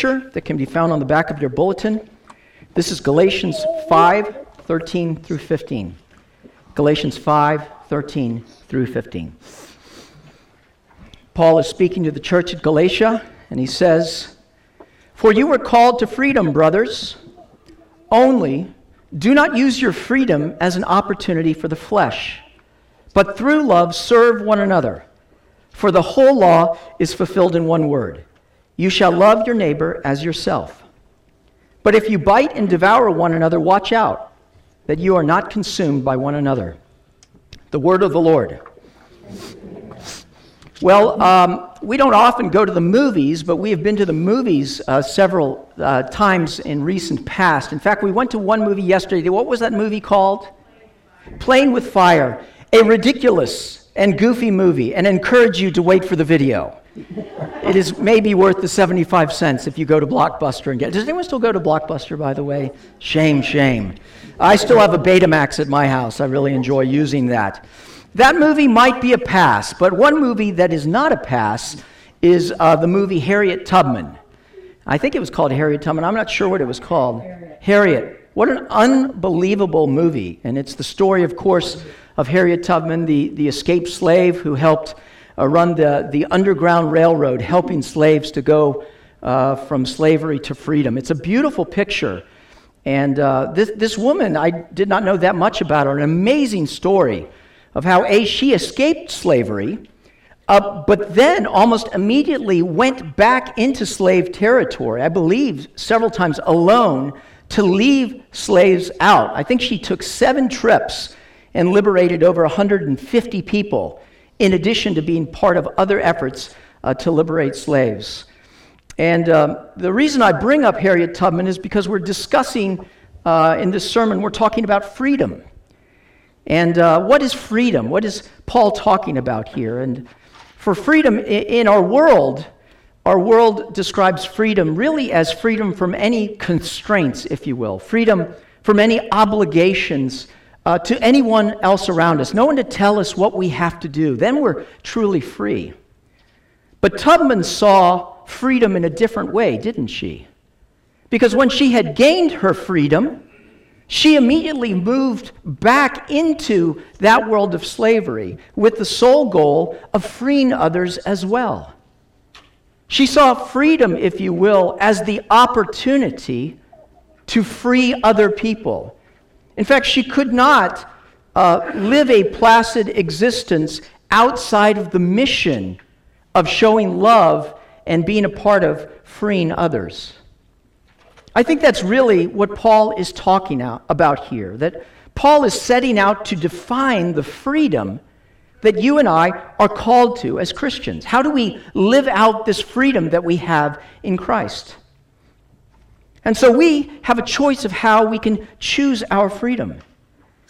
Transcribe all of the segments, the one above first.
that can be found on the back of your bulletin. This is Galatians 5:13 through 15. Galatians 5:13 through 15. Paul is speaking to the church at Galatia, and he says, "For you were called to freedom, brothers. Only do not use your freedom as an opportunity for the flesh, but through love serve one another. For the whole law is fulfilled in one word. You shall love your neighbor as yourself. But if you bite and devour one another, watch out, that you are not consumed by one another." The word of the Lord. Well, we don't often go to the movies, but we have been to the movies several times in recent past. In fact, we went to one movie yesterday. What was that movie called? Playing with Fire. A ridiculous and goofy movie, and encourage you to wait for the video. It is maybe worth the 75 cents if you go to Blockbuster and get it. Does anyone still go to Blockbuster, by the way? Shame, shame. I still have a Betamax at my house. I really enjoy using that. That movie might be a pass, but one movie that is not a pass is the movie Harriet Tubman. I think it was called Harriet Tubman. I'm not sure what it was called. Harriet. What an unbelievable movie. And it's the story, of course, of Harriet Tubman, the escaped slave who helped run the Underground Railroad, helping slaves to go from slavery to freedom. It's a beautiful picture. And this woman, I did not know that much about her, an amazing story of how she escaped slavery, but then almost immediately went back into slave territory, I believe several times alone, to leave slaves out. I think she took 7 trips and liberated over 150 people, in addition to being part of other efforts to liberate slaves. And the reason I bring up Harriet Tubman is because we're discussing, in this sermon, we're talking about freedom. And what is freedom? What is Paul talking about here? And for freedom in our world describes freedom really as freedom from any constraints, if you will, freedom from any obligations to anyone else around us, no one to tell us what we have to do. Then we're truly free. But Tubman saw freedom in a different way, didn't she? Because when she had gained her freedom, she immediately moved back into that world of slavery with the sole goal of freeing others as well. She saw freedom, if you will, as the opportunity to free other people. In fact, she could not live a placid existence outside of the mission of showing love and being a part of freeing others. I think that's really what Paul is talking about here, that Paul is setting out to define the freedom that you and I are called to as Christians. How do we live out this freedom that we have in Christ? And so we have a choice of how we can choose our freedom.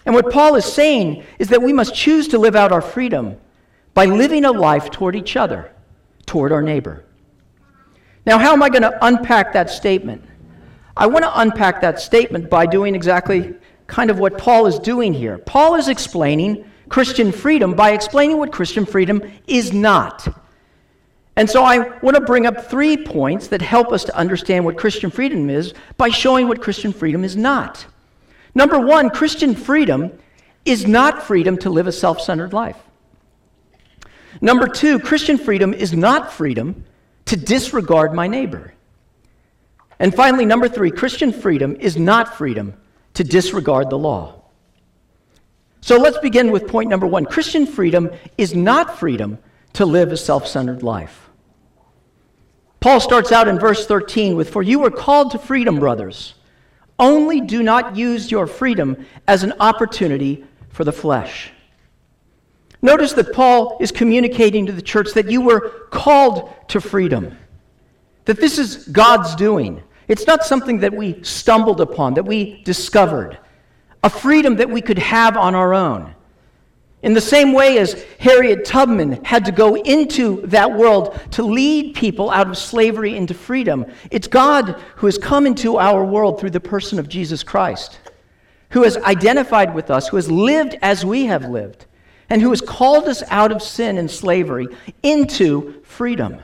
And what Paul is saying is that we must choose to live out our freedom by living a life toward each other, toward our neighbor. Now, how am I going to unpack that statement? I want to unpack that statement by doing exactly kind of what Paul is doing here. Paul is explaining Christian freedom by explaining what Christian freedom is not. And so I want to bring up 3 points that help us to understand what Christian freedom is by showing what Christian freedom is not. Number 1, Christian freedom is not freedom to live a self-centered life. Number 2, Christian freedom is not freedom to disregard my neighbor. And finally, number 3, Christian freedom is not freedom to disregard the law. So let's begin with point number 1. Christian freedom is not freedom to live a self-centered life. Paul starts out in verse 13 with, "For you were called to freedom, brothers. Only do not use your freedom as an opportunity for the flesh." Notice that Paul is communicating to the church that you were called to freedom, that this is God's doing. It's not something that we stumbled upon, that we discovered, a freedom that we could have on our own. In the same way as Harriet Tubman had to go into that world to lead people out of slavery into freedom, it's God who has come into our world through the person of Jesus Christ, who has identified with us, who has lived as we have lived, and who has called us out of sin and slavery into freedom.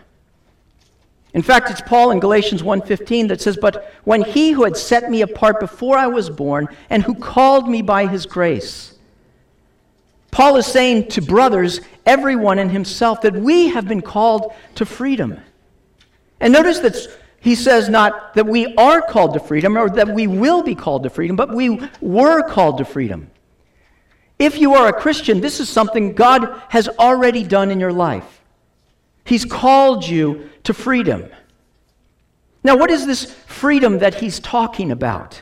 In fact, it's Paul in Galatians 1:15 that says, "But when he who had set me apart before I was born and who called me by his grace." Paul is saying to brothers, everyone and himself, that we have been called to freedom. And notice that he says not that we are called to freedom or that we will be called to freedom, but we were called to freedom. If you are a Christian, this is something God has already done in your life. He's called you to freedom. Now, what is this freedom that he's talking about?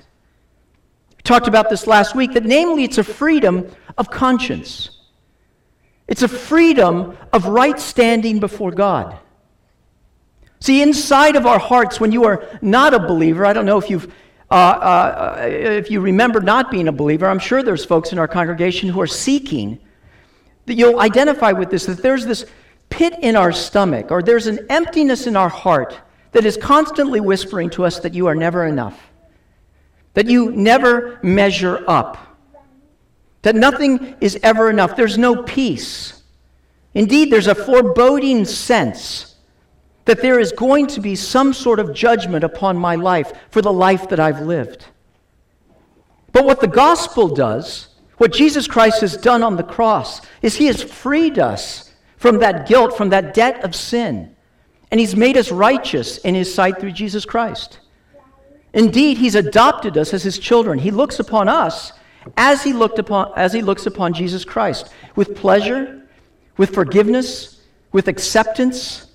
We talked about this last week, that namely it's a freedom of conscience. It's a freedom of right standing before God. See, inside of our hearts, when you are not a believer, I don't know if you remember not being a believer, I'm sure there's folks in our congregation who are seeking, that you'll identify with this, that there's this pit in our stomach, or there's an emptiness in our heart that is constantly whispering to us that you are never enough, that you never measure up, that nothing is ever enough. There's no peace. Indeed, there's a foreboding sense that there is going to be some sort of judgment upon my life for the life that I've lived. But what the gospel does, what Jesus Christ has done on the cross, is he has freed us from that guilt, from that debt of sin. And he's made us righteous in his sight through Jesus Christ. Indeed, he's adopted us as his children. He looks upon us as he looks upon Jesus Christ, with pleasure, with forgiveness, with acceptance,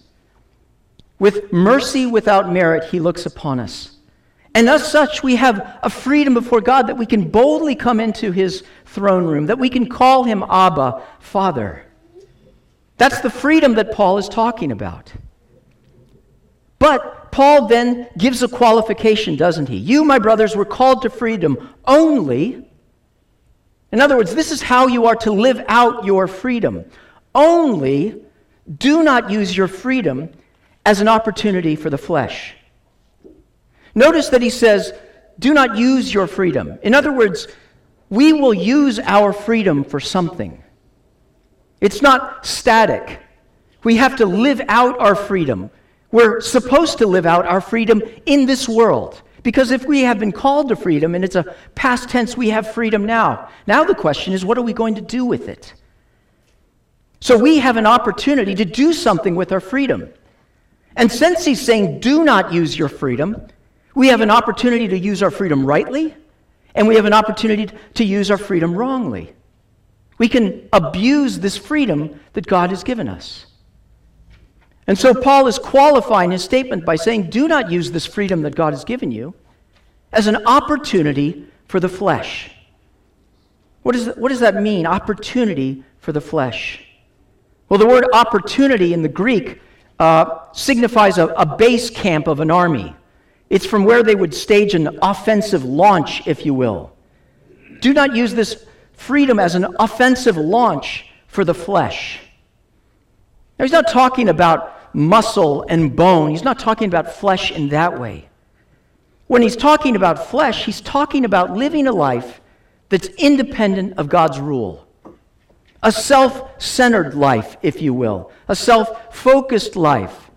with mercy without merit, he looks upon us. And as such, we have a freedom before God that we can boldly come into his throne room, that we can call him Abba, Father. That's the freedom that Paul is talking about. But Paul then gives a qualification, doesn't he? You, my brothers, were called to freedom only. In other words, this is how you are to live out your freedom. Only do not use your freedom as an opportunity for the flesh. Notice that he says, do not use your freedom. In other words, we will use our freedom for something. It's not static. We have to live out our freedom. We're supposed to live out our freedom in this world. Because if we have been called to freedom, and it's a past tense, we have freedom now. Now the question is, what are we going to do with it? So we have an opportunity to do something with our freedom. And since he's saying, do not use your freedom, we have an opportunity to use our freedom rightly, and we have an opportunity to use our freedom wrongly. We can abuse this freedom that God has given us. And so Paul is qualifying his statement by saying, do not use this freedom that God has given you as an opportunity for the flesh. What does that mean, opportunity for the flesh? Well, the word opportunity in the Greek signifies a base camp of an army. It's from where they would stage an offensive launch, if you will. Do not use this freedom as an offensive launch for the flesh. Now, he's not talking about muscle and bone. He's not talking about flesh in that way. When he's talking about flesh, he's talking about living a life that's independent of God's rule. A self-centered life, if you will. A self-focused life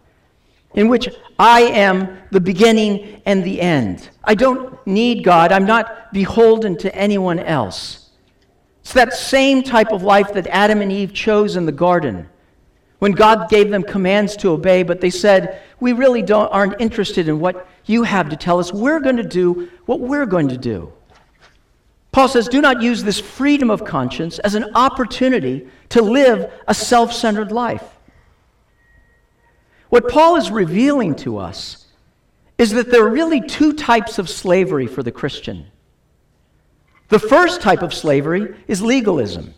in which I am the beginning and the end. I don't need God. I'm not beholden to anyone else. It's that same type of life that Adam and Eve chose in the garden when God gave them commands to obey, but they said, we really aren't interested in what you have to tell us. We're going to do what we're going to do. Paul says, do not use this freedom of conscience as an opportunity to live a self-centered life. What Paul is revealing to us is that there are really two types of slavery for the Christian. The first type of slavery is legalism. In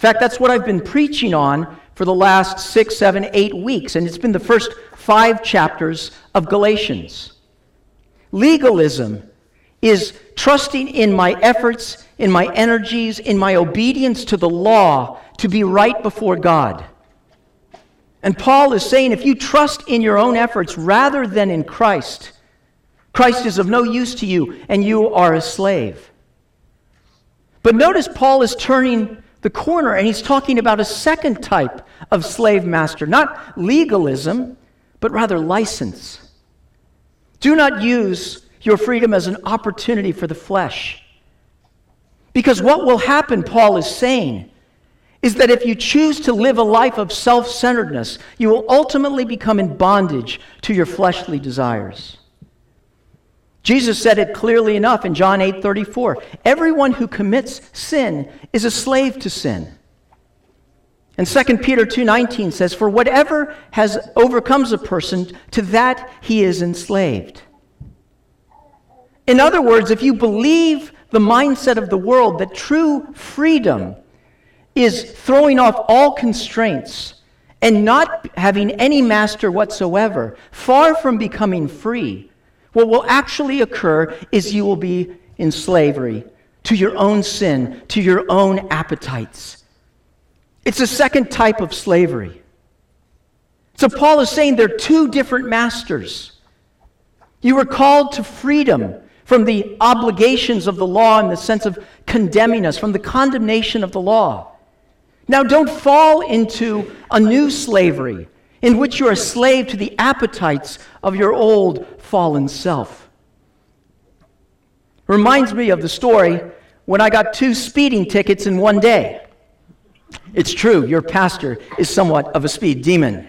fact, that's what I've been preaching on for the last 6, 7, 8 weeks, and it's been the first 5 chapters of Galatians. Legalism is trusting in my efforts, in my energies, in my obedience to the law to be right before God. And Paul is saying if you trust in your own efforts rather than in Christ, Christ is of no use to you, and you are a slave. But notice Paul is turning the corner and he's talking about a second type of slave master. Not legalism, but rather license. Do not use your freedom as an opportunity for the flesh. Because what will happen, Paul is saying, is that if you choose to live a life of self-centeredness, you will ultimately become in bondage to your fleshly desires. Jesus said it clearly enough in John 8:34. Everyone who commits sin is a slave to sin. And 2 Peter 2:19 says, for whatever has overcomes a person, to that he is enslaved. In other words, if you believe the mindset of the world that true freedom is throwing off all constraints and not having any master whatsoever, far from becoming free, what will actually occur is you will be in slavery to your own sin, to your own appetites. It's a second type of slavery. So Paul is saying there are two different masters. You were called to freedom from the obligations of the law in the sense of condemning us, from the condemnation of the law. Now don't fall into a new slavery in which you're a slave to the appetites of your old fallen self. Reminds me of the story when I got 2 speeding tickets in one day. It's true, your pastor is somewhat of a speed demon.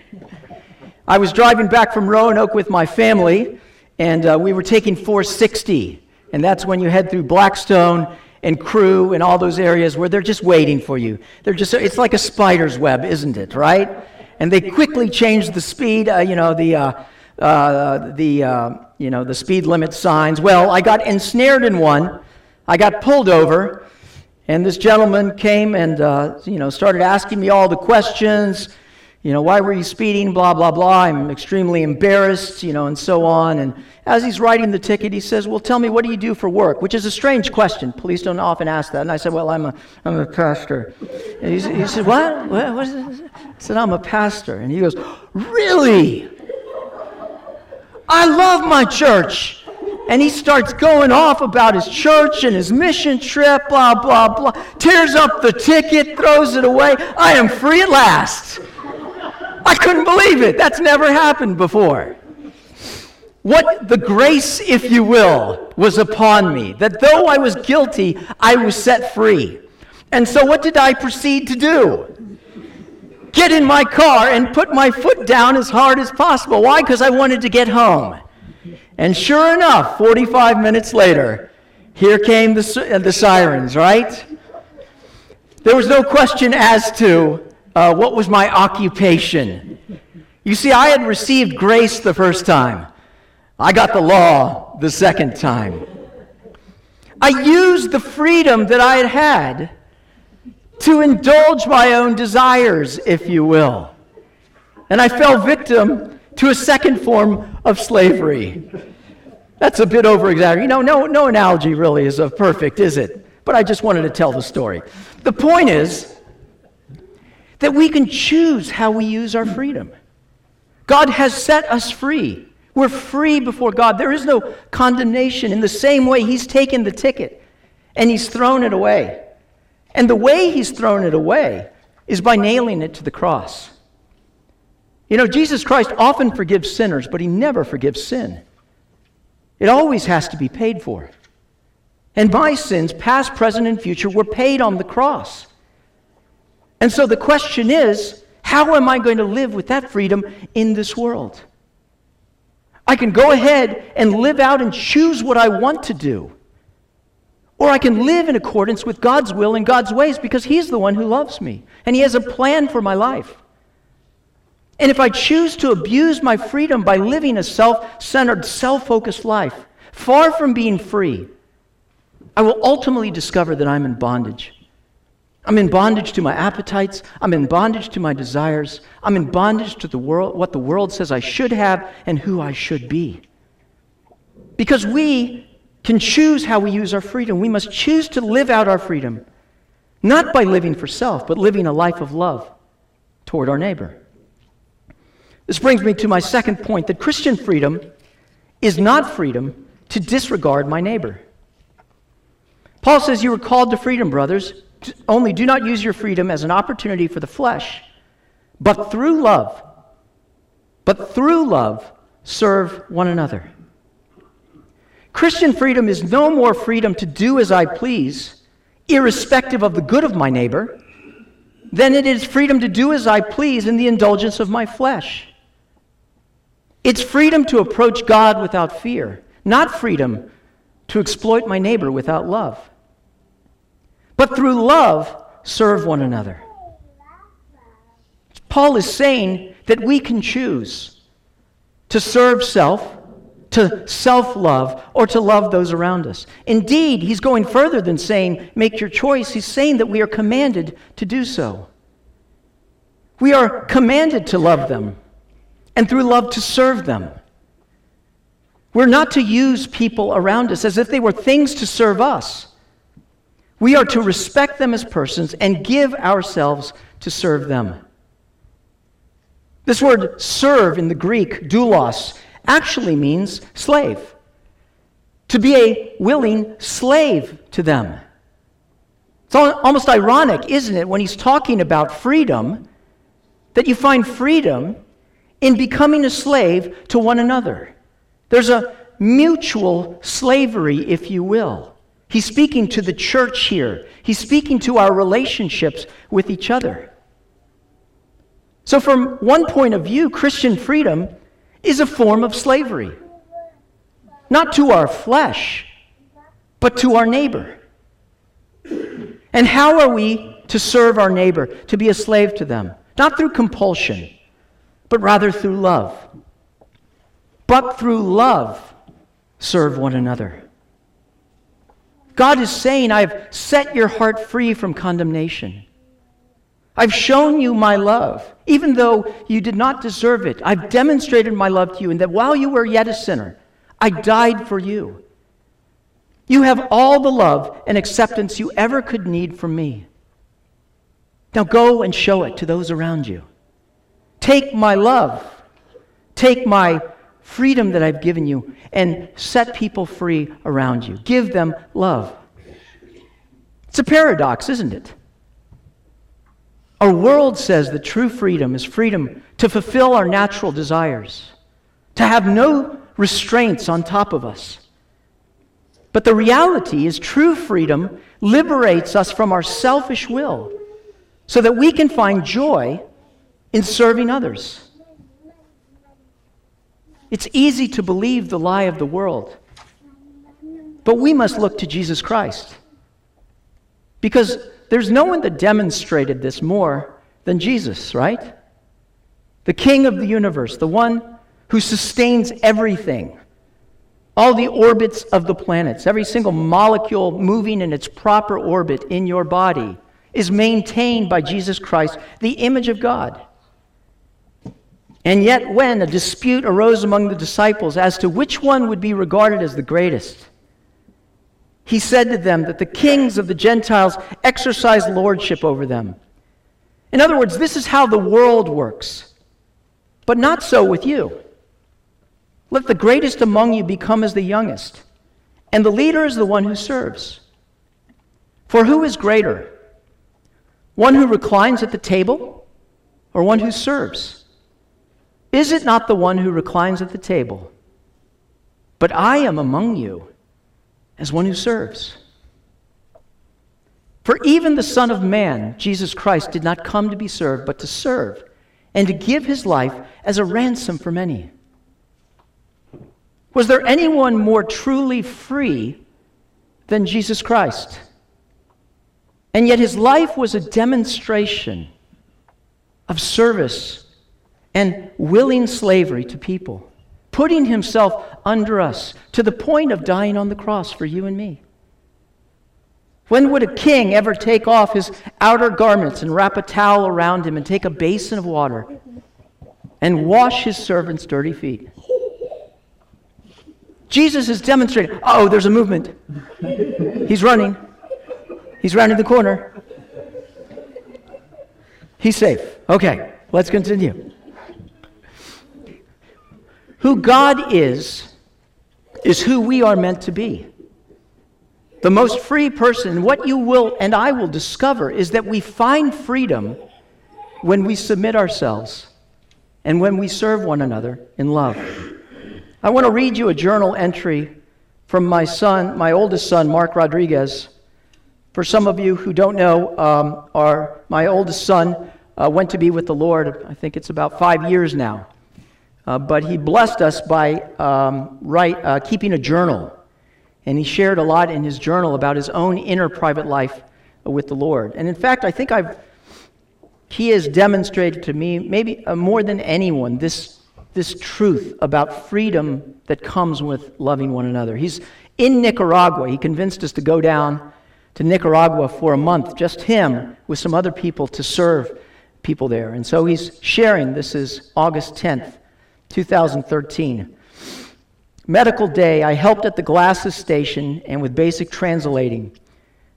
I was driving back from Roanoke with my family, and we were taking 460, and that's when you head through Blackstone and Crewe and all those areas where they're just waiting for you. It's like a spider's web, isn't it, right? And they quickly changed the speed, the speed limit signs. Well, I got ensnared in one. I got pulled over, and this gentleman came and started asking me all the questions. Why were you speeding? Blah blah blah. I'm extremely embarrassed, and so on. And as he's writing the ticket, he says, "Well, tell me, what do you do for work?" Which is a strange question. Police don't often ask that. And I said, "Well, I'm a pastor." And he said, "What? What is this?" I said, "I'm a pastor." And he goes, "Really? I love my church." And he starts going off about his church and his mission trip, blah, blah, blah. Tears up the ticket, throws it away. I am free at last. I couldn't believe it. That's never happened before. What the grace, if you will, was upon me, that though I was guilty, I was set free. And so what did I proceed to do? Get in my car and put my foot down as hard as possible. Why? Because I wanted to get home. And sure enough, 45 minutes later, here came the sirens, right? There was no question as to what was my occupation. You see, I had received grace the first time. I got the law the second time. I used the freedom that I had to indulge my own desires, if you will. And I fell victim to a second form of slavery. That's a bit over-exaggerated. No analogy really is perfect, is it? But I just wanted to tell the story. The point is that we can choose how we use our freedom. God has set us free. We're free before God. There is no condemnation. In the same way, he's taken the ticket and he's thrown it away. And the way he's thrown it away is by nailing it to the cross. Jesus Christ often forgives sinners, but he never forgives sin. It always has to be paid for. And my sins, past, present, and future, were paid on the cross. And so the question is, how am I going to live with that freedom in this world? I can go ahead and live out and choose what I want to do. Or I can live in accordance with God's will and God's ways, because he's the one who loves me, and he has a plan for my life. And if I choose to abuse my freedom by living a self-centered, self-focused life, far from being free, I will ultimately discover that I'm in bondage. I'm in bondage to my appetites. I'm in bondage to my desires. I'm in bondage to the world, what the world says I should have and who I should be. Because we can choose how we use our freedom. We must choose to live out our freedom, not by living for self, but living a life of love toward our neighbor. This brings me to my second point, that Christian freedom is not freedom to disregard my neighbor. Paul says, you were called to freedom, brothers, only do not use your freedom as an opportunity for the flesh, but through love, but through love serve one another. Christian freedom is no more freedom to do as I please, irrespective of the good of my neighbor, than it is freedom to do as I please in the indulgence of my flesh. It's freedom to approach God without fear, not freedom to exploit my neighbor without love. But through love, serve one another. Paul is saying that we can choose to serve self, to self-love, or to love those around us. Indeed, he's going further than saying, make your choice. He's saying that we are commanded to do so. We are commanded to love them, and through love to serve them. We're not to use people around us as if they were things to serve us. We are to respect them as persons and give ourselves to serve them. This word serve in the Greek, doulos, actually means slave. To be a willing slave to them. It's almost ironic, isn't it, when he's talking about freedom, that you find freedom in becoming a slave to one another. There's a mutual slavery, if you will. He's speaking to the church here. He's speaking to our relationships with each other. So from one point of view, Christian freedom is a form of slavery. Not to our flesh, but to our neighbor. And how are we to serve our neighbor, to be a slave to them? Not through compulsion, but rather through love. But through love, serve one another. God is saying, I've set your heart free from condemnation. I've shown you my love, even though you did not deserve it. I've demonstrated my love to you, and that while you were yet a sinner, I died for you. You have all the love and acceptance you ever could need from me. Now go and show it to those around you. Take my love. Take my freedom that I've given you, and set people free around you. Give them love. It's a paradox, isn't it? Our world says that true freedom is freedom to fulfill our natural desires, to have no restraints on top of us. But the reality is true freedom liberates us from our selfish will so that we can find joy in serving others. It's easy to believe the lie of the world, but we must look to Jesus Christ, because there's no one that demonstrated this more than Jesus, right? The King of the universe, the one who sustains everything, all the orbits of the planets, every single molecule moving in its proper orbit in your body is maintained by Jesus Christ, the image of God. And yet when a dispute arose among the disciples as to which one would be regarded as the greatest, he said to them that the kings of the Gentiles exercise lordship over them. In other words, this is how the world works, but not so with you. Let the greatest among you become as the youngest, and the leader is the one who serves. For who is greater, one who reclines at the table or one who serves? Is it not the one who reclines at the table? But I am among you as one who serves. For even the Son of Man, Jesus Christ, did not come to be served, but to serve, and to give his life as a ransom for many. Was there anyone more truly free than Jesus Christ? And yet his life was a demonstration of service and willing slavery to people, putting himself under us to the point of dying on the cross for you and me. When would a king ever take off his outer garments and wrap a towel around him and take a basin of water and wash his servants' dirty feet? Jesus is demonstrating, oh, there's a movement. He's running. He's rounding the corner. He's safe. Okay, let's continue. Who God is who we are meant to be. The most free person, what you will and I will discover is that we find freedom when we submit ourselves and when we serve one another in love. I want to read you a journal entry from my oldest son, Mark Rodriguez. For some of you who don't know, my oldest son went to be with the Lord, I think it's about 5 years now. But he blessed us by keeping a journal. And he shared a lot in his journal about his own inner private life with the Lord. And in fact, I think he has demonstrated to me, maybe more than anyone, this truth about freedom that comes with loving one another. He's in Nicaragua. He convinced us to go down to Nicaragua for a month, just him, with some other people to serve people there. And so he's sharing. This is August 10th, 2013. Medical day, I helped at the glasses station and with basic translating.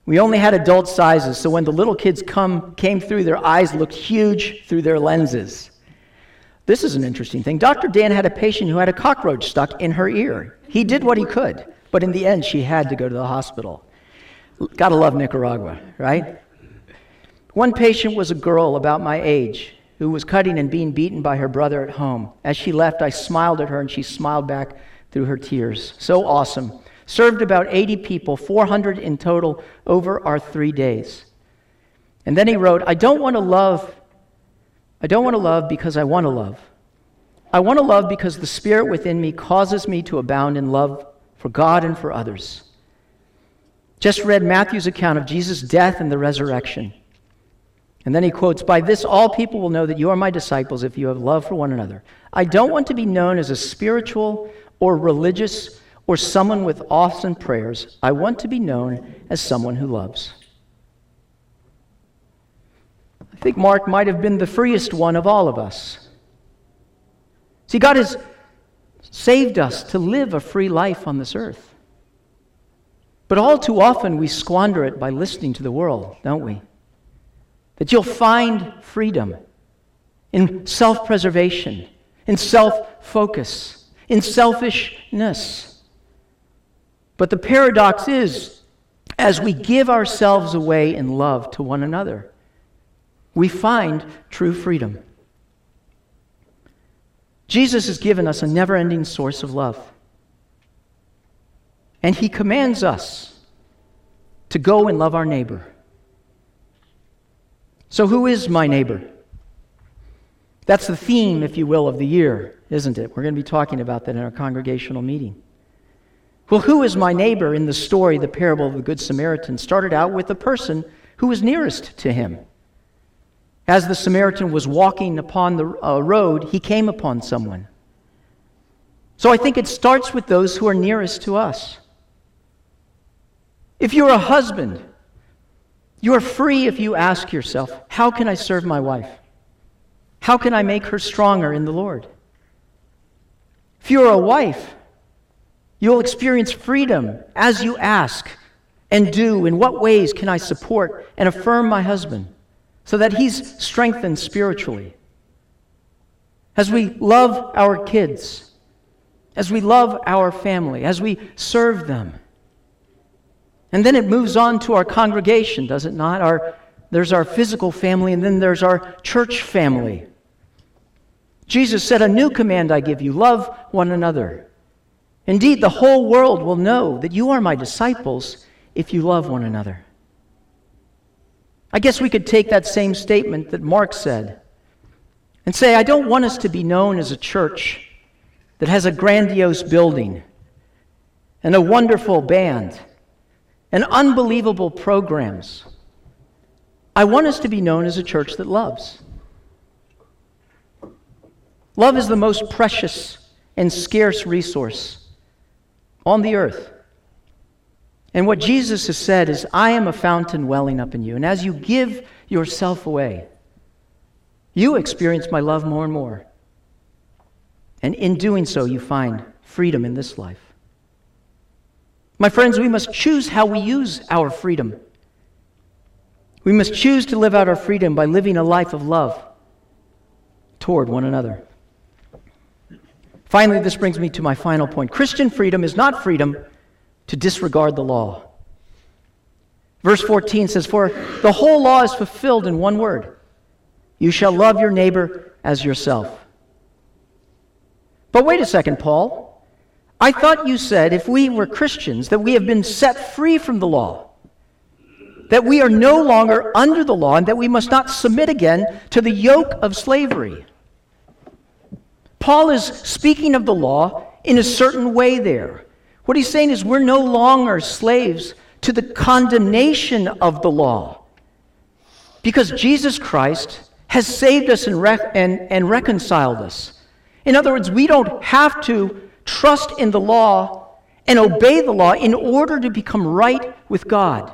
We only had adult sizes, so when the little kids came through, their eyes looked huge through their lenses. This is an interesting thing. Dr. Dan had a patient who had a cockroach stuck in her ear. He did what he could, but in the end, she had to go to the hospital. Gotta love Nicaragua, right? One patient was a girl about my age who was cutting and being beaten by her brother at home. As she left, I smiled at her, and she smiled back through her tears. So awesome. Served about 80 people, 400 in total, over our 3 days. And then he wrote, I don't want to love because I want to love. I want to love because the Spirit within me causes me to abound in love for God and for others. Just read Matthew's account of Jesus' death and the resurrection. And then he quotes, by this all people will know that you are my disciples if you have love for one another. I don't want to be known as a spiritual or religious or someone with offs and prayers. I want to be known as someone who loves. I think Mark might have been the freest one of all of us. See, God has saved us to live a free life on this earth. But all too often we squander it by listening to the world, don't we? That you'll find freedom in self-preservation, in self-focus, in selfishness. But the paradox is, as we give ourselves away in love to one another, we find true freedom. Jesus has given us a never-ending source of love. And he commands us to go and love our neighbor. So who is my neighbor? That's the theme, if you will, of the year, isn't it? We're going to be talking about that in our congregational meeting. Well, who is my neighbor in the story, the parable of the Good Samaritan, started out with the person who was nearest to him. As the Samaritan was walking upon the road, he came upon someone. So I think it starts with those who are nearest to us. If you're a husband, you are free if you ask yourself, how can I serve my wife? How can I make her stronger in the Lord? If you're a wife, you'll experience freedom as you ask and do. In what ways can I support and affirm my husband so that he's strengthened spiritually? As we love our kids, as we love our family, as we serve them. And then it moves on to our congregation, does it not? There's our physical family, and then there's our church family. Jesus said, a new command I give you, love one another. Indeed, the whole world will know that you are my disciples if you love one another. I guess we could take that same statement that Mark said and say, I don't want us to be known as a church that has a grandiose building and a wonderful band and unbelievable programs. I want us to be known as a church that loves. Love is the most precious and scarce resource on the earth. And what Jesus has said is, I am a fountain welling up in you. And as you give yourself away, you experience my love more and more. And in doing so, you find freedom in this life. My friends, we must choose how we use our freedom. We must choose to live out our freedom by living a life of love toward one another. Finally, this brings me to my final point. Christian freedom is not freedom to disregard the law. Verse 14 says, for the whole law is fulfilled in one word. You shall love your neighbor as yourself. But wait a second, Paul. I thought you said if we were Christians that we have been set free from the law, that we are no longer under the law, and that we must not submit again to the yoke of slavery. Paul is speaking of the law in a certain way there. What he's saying is we're no longer slaves to the condemnation of the law, because Jesus Christ has saved us and reconciled us. In other words, we don't have to trust in the law and obey the law in order to become right with God.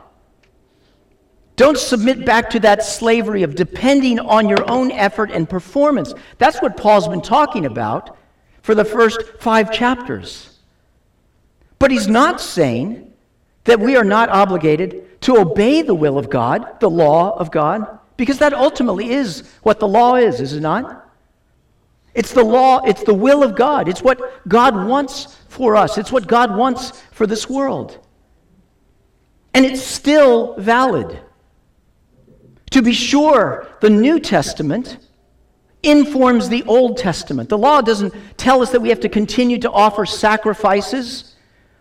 Don't submit back to that slavery of depending on your own effort and performance. That's what Paul's been talking about for the first 5 chapters. But he's not saying that we are not obligated to obey the will of God, the law of God, because that ultimately is what the law is it not? It's the law, it's the will of God. It's what God wants for us. It's what God wants for this world. And it's still valid. To be sure, the New Testament informs the Old Testament. The law doesn't tell us that we have to continue to offer sacrifices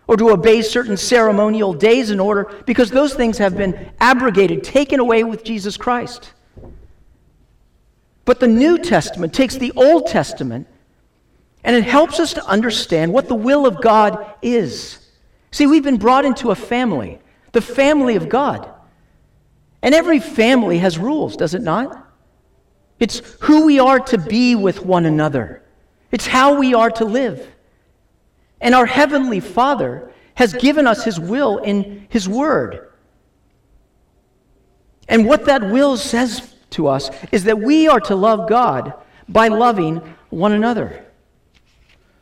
or to obey certain ceremonial days in order, because those things have been abrogated, taken away with Jesus Christ. But the New Testament takes the Old Testament and it helps us to understand what the will of God is. See, we've been brought into a family, the family of God. And every family has rules, does it not? It's who we are to be with one another. It's how we are to live. And our Heavenly Father has given us His will in His Word. And what that will says to us is that we are to love God by loving one another.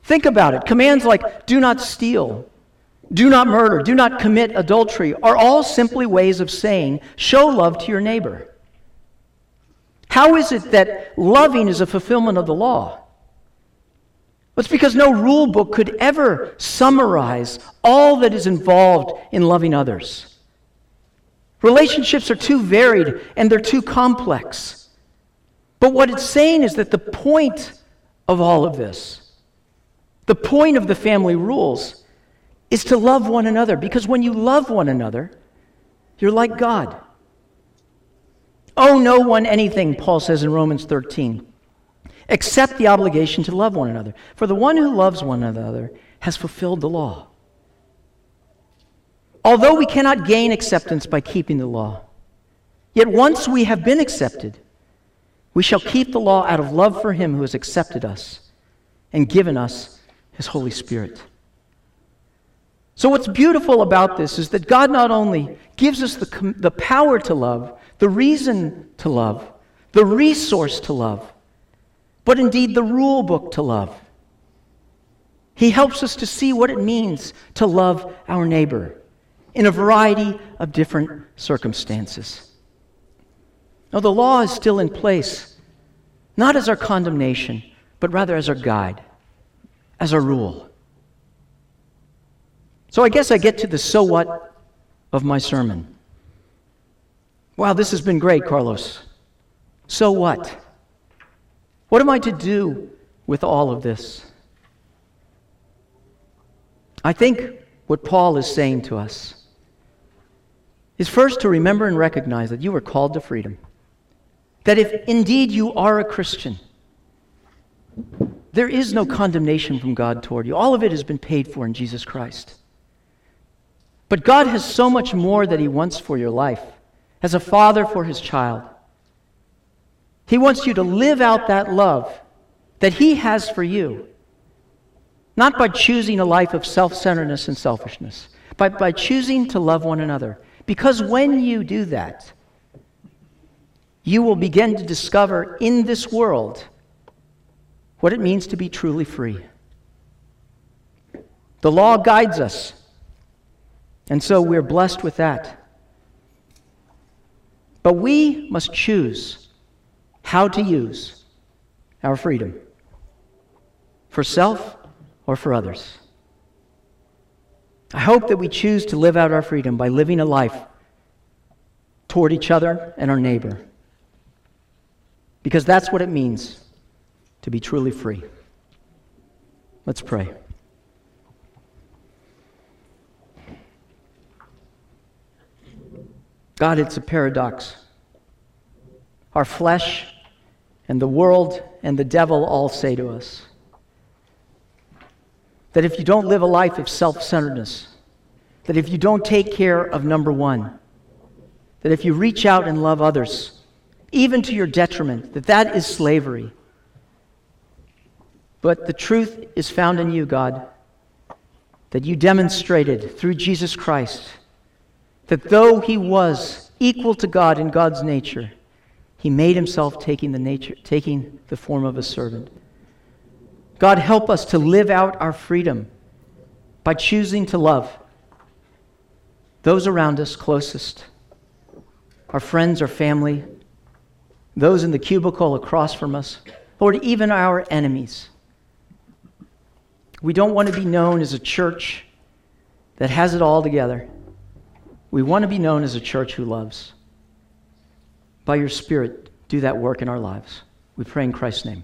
Think about it. Commands like do not steal, do not murder, do not commit adultery are all simply ways of saying, show love to your neighbor. How is it that loving is a fulfillment of the law? It's because no rule book could ever summarize all that is involved in loving others. Relationships are too varied and they're too complex. But what it's saying is that the point of all of this, the point of the family rules, is to love one another, because when you love one another, you're like God. Owe no one anything, Paul says in Romans 13, except the obligation to love one another. For the one who loves one another has fulfilled the law. Although we cannot gain acceptance by keeping the law, yet once we have been accepted, we shall keep the law out of love for Him who has accepted us and given us His Holy Spirit. So what's beautiful about this is that God not only gives us the power to love, the reason to love, the resource to love, but indeed the rule book to love. He helps us to see what it means to love our neighbor in a variety of different circumstances. Now the law is still in place, not as our condemnation, but rather as our guide, as our rule. So I guess I get to the so what of my sermon. Wow, this has been great, Carlos. So what? What am I to do with all of this? I think what Paul is saying to us is first to remember and recognize that you were called to freedom. That if indeed you are a Christian, there is no condemnation from God toward you. All of it has been paid for in Jesus Christ. But God has so much more that He wants for your life, as a father for His child. He wants you to live out that love that He has for you, not by choosing a life of self-centeredness and selfishness, but by choosing to love one another. Because when you do that, you will begin to discover in this world what it means to be truly free. The law guides us. And so we're blessed with that. But we must choose how to use our freedom, for self or for others. I hope that we choose to live out our freedom by living a life toward each other and our neighbor, because that's what it means to be truly free. Let's pray. God, it's a paradox. Our flesh and the world and the devil all say to us that if you don't live a life of self-centeredness, that if you don't take care of number one, that if you reach out and love others, even to your detriment, that is slavery. But the truth is found in you, God, that you demonstrated through Jesus Christ that though he was equal to God in God's nature, he made himself taking the form of a servant. God, help us to live out our freedom by choosing to love those around us closest, our friends, our family, those in the cubicle across from us, Lord, even our enemies. We don't want to be known as a church that has it all together. We want to be known as a church who loves. By your Spirit, do that work in our lives. We pray in Christ's name.